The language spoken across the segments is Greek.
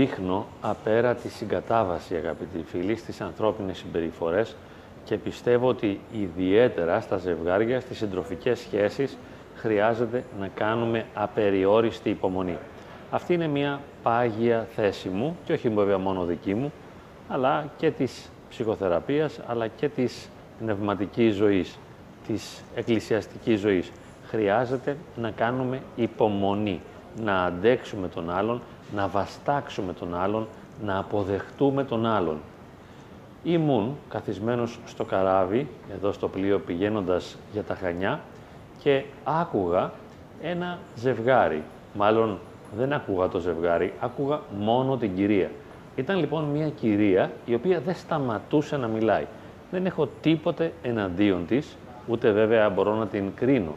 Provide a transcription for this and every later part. δείχνω απέραντη συγκατάβαση, αγαπητοί φίλοι, στις ανθρώπινες συμπεριφορές και πιστεύω ότι ιδιαίτερα στα ζευγάρια, στις συντροφικές σχέσεις, χρειάζεται να κάνουμε απεριόριστη υπομονή. Αυτή είναι μια πάγια θέση μου, και όχι βέβαια μόνο δική μου, αλλά και της ψυχοθεραπείας, αλλά και της πνευματικής ζωής, της εκκλησιαστικής ζωής. Χρειάζεται να κάνουμε υπομονή, να αντέξουμε τον άλλον, να βαστάξουμε τον άλλον, να αποδεχτούμε τον άλλον. Ήμουν καθισμένος στο καράβι, εδώ στο πλοίο πηγαίνοντας για τα Χανιά, και άκουγα ένα ζευγάρι. Μάλλον δεν άκουγα το ζευγάρι, άκουγα μόνο την κυρία. Ήταν λοιπόν μια κυρία η οποία δεν σταματούσε να μιλάει. Δεν έχω τίποτε εναντίον της, ούτε βέβαια μπορώ να την κρίνω.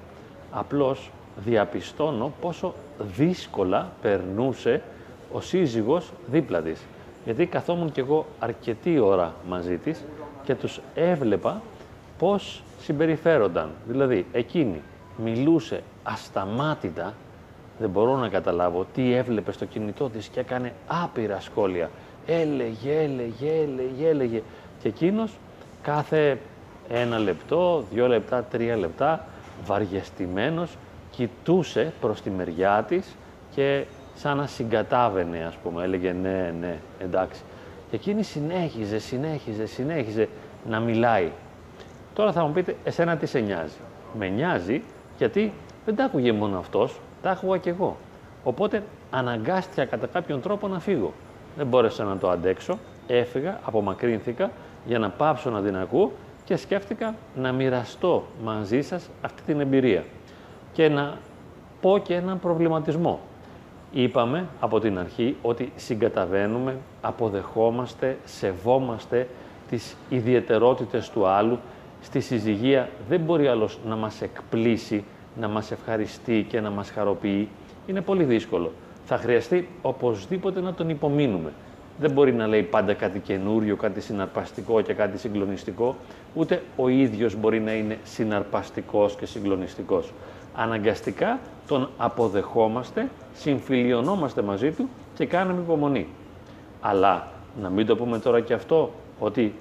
Απλώς διαπιστώνω πόσο δύσκολα περνούσε ο σύζυγος δίπλα της. Γιατί καθόμουν κι εγώ αρκετή ώρα μαζί της και τους έβλεπα πώς συμπεριφέρονταν. Δηλαδή, εκείνη μιλούσε ασταμάτητα, δεν μπορώ να καταλάβω τι έβλεπε στο κινητό της και έκανε άπειρα σχόλια. Έλεγε. Και εκείνος κάθε 1 λεπτό, 2 λεπτά, 3 λεπτά, βαριεστημένος, κοιτούσε προς τη μεριά της και σαν να συγκατάβαινε, ας πούμε, έλεγε ναι, εντάξει. Και εκείνη συνέχιζε να μιλάει. Τώρα θα μου πείτε, εσένα τι σε νοιάζει? Με νοιάζει γιατί δεν τα άκουγε μόνο αυτός, τα άκουγα κι εγώ. Οπότε αναγκάστηκα κατά κάποιον τρόπο να φύγω. Δεν μπόρεσα να το αντέξω, έφυγα, απομακρύνθηκα για να πάψω να την ακούω και σκέφτηκα να μοιραστώ μαζί σας αυτή την εμπειρία και να πω και έναν προβληματισμό. Είπαμε από την αρχή ότι συγκαταβαίνουμε, αποδεχόμαστε, σεβόμαστε τις ιδιαιτερότητες του άλλου. Στη συζυγία δεν μπορεί άλλος να μας εκπλήσει, να μας ευχαριστεί και να μας χαροποιεί. Είναι πολύ δύσκολο. Θα χρειαστεί οπωσδήποτε να τον υπομείνουμε. Δεν μπορεί να λέει πάντα κάτι καινούριο, κάτι συναρπαστικό και κάτι συγκλονιστικό. Ούτε ο ίδιος μπορεί να είναι συναρπαστικός και συγκλονιστικός. Αναγκαστικά τον αποδεχόμαστε, συμφιλιωνόμαστε μαζί του και κάνουμε υπομονή. Αλλά να μην το πούμε τώρα και αυτό, ότι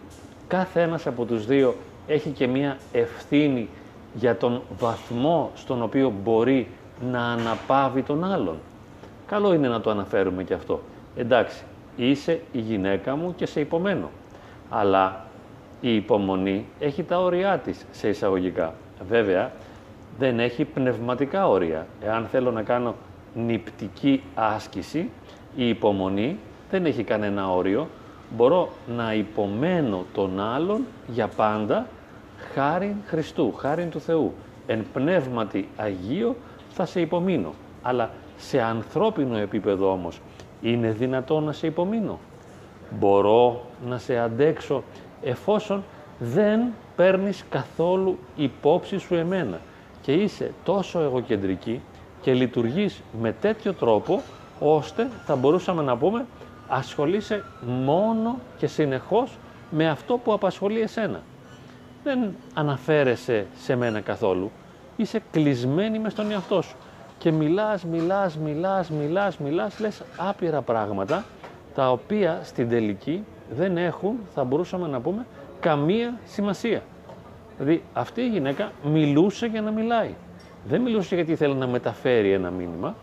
κάθε ένας από τους δύο έχει και μία ευθύνη για τον βαθμό στον οποίο μπορεί να αναπαύει τον άλλον. Καλό είναι να το αναφέρουμε και αυτό. Εντάξει, είσαι η γυναίκα μου και σε υπομένω. Αλλά η υπομονή έχει τα όρια της, σε εισαγωγικά. Βέβαια, δεν έχει πνευματικά όρια. Εάν θέλω να κάνω νηπτική άσκηση, η υπομονή δεν έχει κανένα όριο. Μπορώ να υπομένω τον άλλον για πάντα, χάριν Χριστού, χάριν του Θεού. Εν πνεύματι Αγίο θα σε υπομείνω. Αλλά σε ανθρώπινο επίπεδο όμως, είναι δυνατό να σε υπομείνω? Μπορώ να σε αντέξω εφόσον δεν παίρνεις καθόλου υπόψη σου εμένα και είσαι τόσο εγωκεντρική και λειτουργείς με τέτοιο τρόπο, ώστε θα μπορούσαμε να πούμε ασχολείσαι μόνο και συνεχώς με αυτό που απασχολεί εσένα. Δεν αναφέρεσαι σε μένα καθόλου. Είσαι κλεισμένη μες στον εαυτό σου. Και μιλάς, λες άπειρα πράγματα, τα οποία στην τελική δεν έχουν, θα μπορούσαμε να πούμε, καμία σημασία. Δηλαδή αυτή η γυναίκα μιλούσε για να μιλάει. Δεν μιλούσε γιατί ήθελε να μεταφέρει ένα μήνυμα,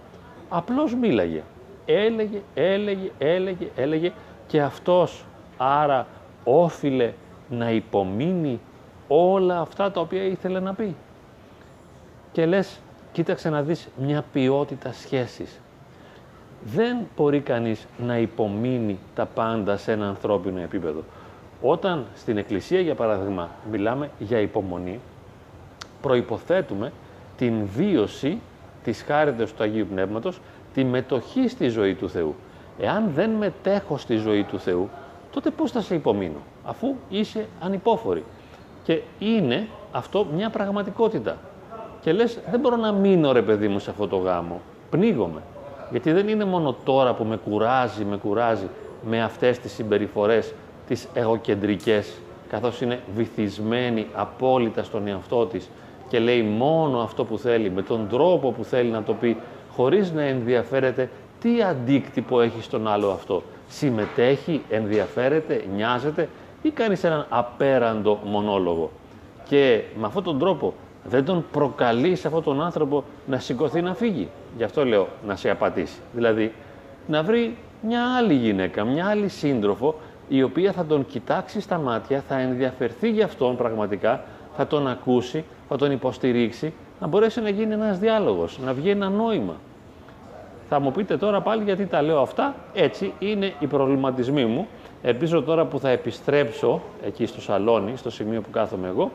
απλώς μίλαγε. Έλεγε και αυτός άρα όφιλε να υπομείνει όλα αυτά τα οποία ήθελε να πει. Και λες, κοίταξε να δεις μια ποιότητα σχέσης. Δεν μπορεί κανείς να υπομείνει τα πάντα σε ένα ανθρώπινο επίπεδο. Όταν στην Εκκλησία, για παράδειγμα, μιλάμε για υπομονή, προϋποθέτουμε την βίωση της χάριτος του Αγίου Πνεύματος, τη μετοχή στη ζωή του Θεού. Εάν δεν μετέχω στη ζωή του Θεού, τότε πώς θα σε υπομείνω, αφού είσαι ανυπόφορη? Και είναι αυτό μια πραγματικότητα. Και λες, δεν μπορώ να μείνω ρε παιδί μου σε αυτό το γάμο, πνίγομαι. Γιατί δεν είναι μόνο τώρα που με κουράζει με αυτές τις συμπεριφορές, τις εγωκεντρικές, καθώς είναι βυθισμένη απόλυτα στον εαυτό της και λέει μόνο αυτό που θέλει, με τον τρόπο που θέλει να το πει, χωρίς να ενδιαφέρεται τι αντίκτυπο έχει στον άλλο αυτό. Συμμετέχει, ενδιαφέρεται, νοιάζεται ή κάνεις έναν απέραντο μονόλογο. Και με αυτόν τον τρόπο δεν τον προκαλείς αυτόν τον άνθρωπο να σηκωθεί να φύγει. Γι' αυτό λέω να σε απατήσει. Δηλαδή να βρει μια άλλη γυναίκα, μια άλλη σύντροφο, η οποία θα τον κοιτάξει στα μάτια, θα ενδιαφερθεί για αυτόν πραγματικά, θα τον ακούσει, θα τον υποστηρίξει, να μπορέσει να γίνει ένας διάλογος, να βγει ένα νόημα. Θα μου πείτε τώρα πάλι γιατί τα λέω αυτά, έτσι είναι οι προβληματισμοί μου. Ελπίζω τώρα που θα επιστρέψω εκεί στο σαλόνι, στο σημείο που κάθομαι εγώ,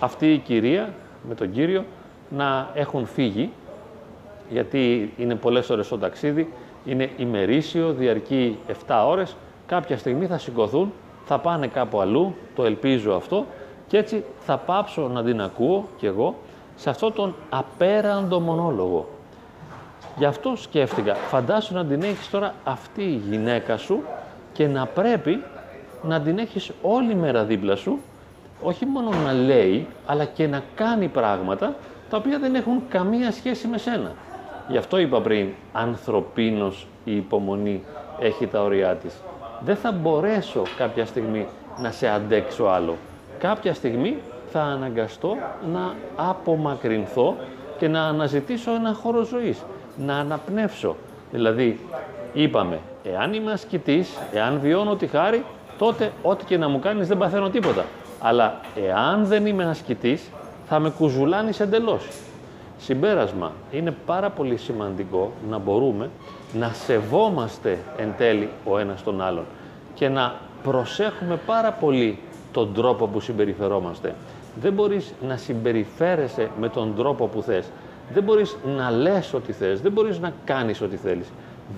αυτή η κυρία με τον κύριο να έχουν φύγει, γιατί είναι πολλές ώρες το ταξίδι, είναι ημερήσιο, διαρκεί 7 ώρες, κάποια στιγμή θα σηκωθούν, θα πάνε κάπου αλλού, το ελπίζω αυτό, και έτσι θα πάψω να την ακούω κι εγώ σε αυτόν τον απέραντο μονόλογο. Γι' αυτό σκέφτηκα, φαντάσου να την έχεις τώρα αυτή η γυναίκα σου και να πρέπει να την έχεις όλη μέρα δίπλα σου, όχι μόνο να λέει, αλλά και να κάνει πράγματα τα οποία δεν έχουν καμία σχέση με σένα. Γι' αυτό είπα πριν, ανθρωπίνως η υπομονή έχει τα ωριά της. Δεν θα μπορέσω κάποια στιγμή να σε αντέξω άλλο. Κάποια στιγμή θα αναγκαστώ να απομακρυνθώ και να αναζητήσω ένα χώρο ζωής, να αναπνεύσω. Δηλαδή, είπαμε, εάν είμαι ασκητής, εάν βιώνω τη χάρη, τότε ό,τι και να μου κάνεις δεν παθαίνω τίποτα. Αλλά εάν δεν είμαι ασκητής, θα με κουζουλάνεις εντελώς. Συμπέρασμα, είναι πάρα πολύ σημαντικό να μπορούμε να σεβόμαστε εν τέλει ο ένας τον άλλον και να προσέχουμε πάρα πολύ τον τρόπο που συμπεριφερόμαστε. Δεν μπορείς να συμπεριφέρεσαι με τον τρόπο που θες. Δεν μπορείς να λες ό,τι θες, δεν μπορείς να κάνεις ό,τι θέλεις.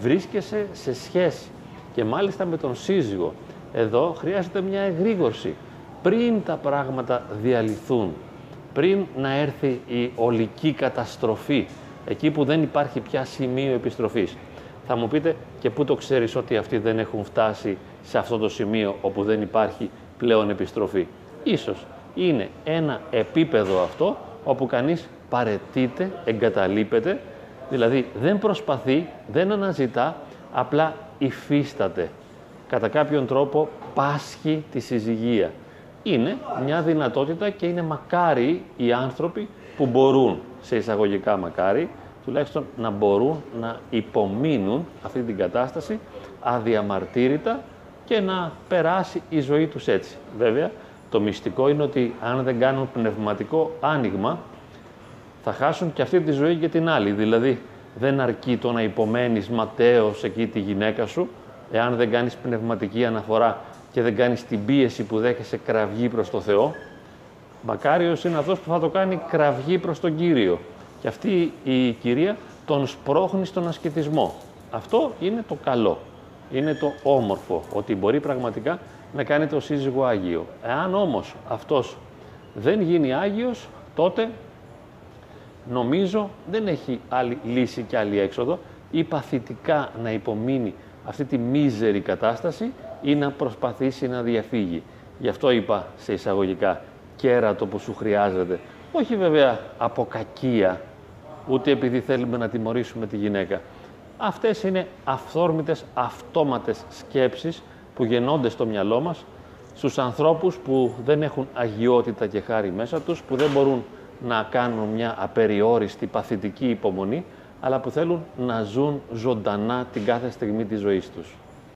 Βρίσκεσαι σε σχέση και μάλιστα με τον σύζυγο. Εδώ χρειάζεται μια εγρήγορση πριν τα πράγματα διαλυθούν, πριν να έρθει η ολική καταστροφή, εκεί που δεν υπάρχει πια σημείο επιστροφής. Θα μου πείτε, και πού το ξέρεις ότι αυτοί δεν έχουν φτάσει σε αυτό το σημείο όπου δεν υπάρχει πλέον επιστροφή. Ίσως είναι ένα επίπεδο αυτό όπου κανείς παρετείται, εγκαταλείπεται, δηλαδή δεν προσπαθεί, δεν αναζητά, απλά υφίσταται. Κατά κάποιον τρόπο πάσχει τη συζυγία. Είναι μια δυνατότητα και είναι μακάρι οι άνθρωποι που μπορούν, σε εισαγωγικά μακάρι, τουλάχιστον να μπορούν να υπομείνουν αυτή την κατάσταση αδιαμαρτύρητα και να περάσει η ζωή τους έτσι. Βέβαια, το μυστικό είναι ότι αν δεν κάνουν πνευματικό άνοιγμα, θα χάσουν και αυτή τη ζωή και την άλλη. Δηλαδή, δεν αρκεί το να υπομένεις ματέως εκεί τη γυναίκα σου, εάν δεν κάνεις πνευματική αναφορά και δεν κάνεις την πίεση που δέχεσαι κραυγή προς το Θεό. Μακάριος είναι αυτός που θα το κάνει κραυγή προς τον Κύριο. Και αυτή η κυρία τον σπρώχνει στον ασκητισμό. Αυτό είναι το καλό, είναι το όμορφο, ότι μπορεί πραγματικά να κάνει το σύζυγο Άγιο. Εάν όμως αυτός δεν γίνει Άγιος, τότε νομίζω δεν έχει άλλη λύση και άλλη έξοδο, ή παθητικά να υπομείνει αυτή τη μίζερη κατάσταση ή να προσπαθήσει να διαφύγει. Γι' αυτό είπα σε εισαγωγικά κέρατο που σου χρειάζεται. Όχι βέβαια από κακία, ούτε επειδή θέλουμε να τιμωρήσουμε τη γυναίκα. Αυτές είναι αυθόρμητες, αυτόματες σκέψεις που γεννώνται στο μυαλό μας στους ανθρώπους που δεν έχουν αγιότητα και χάρη μέσα τους, που δεν μπορούν να κάνουν μια απεριόριστη παθητική υπομονή, αλλά που θέλουν να ζουν ζωντανά την κάθε στιγμή της ζωής τους.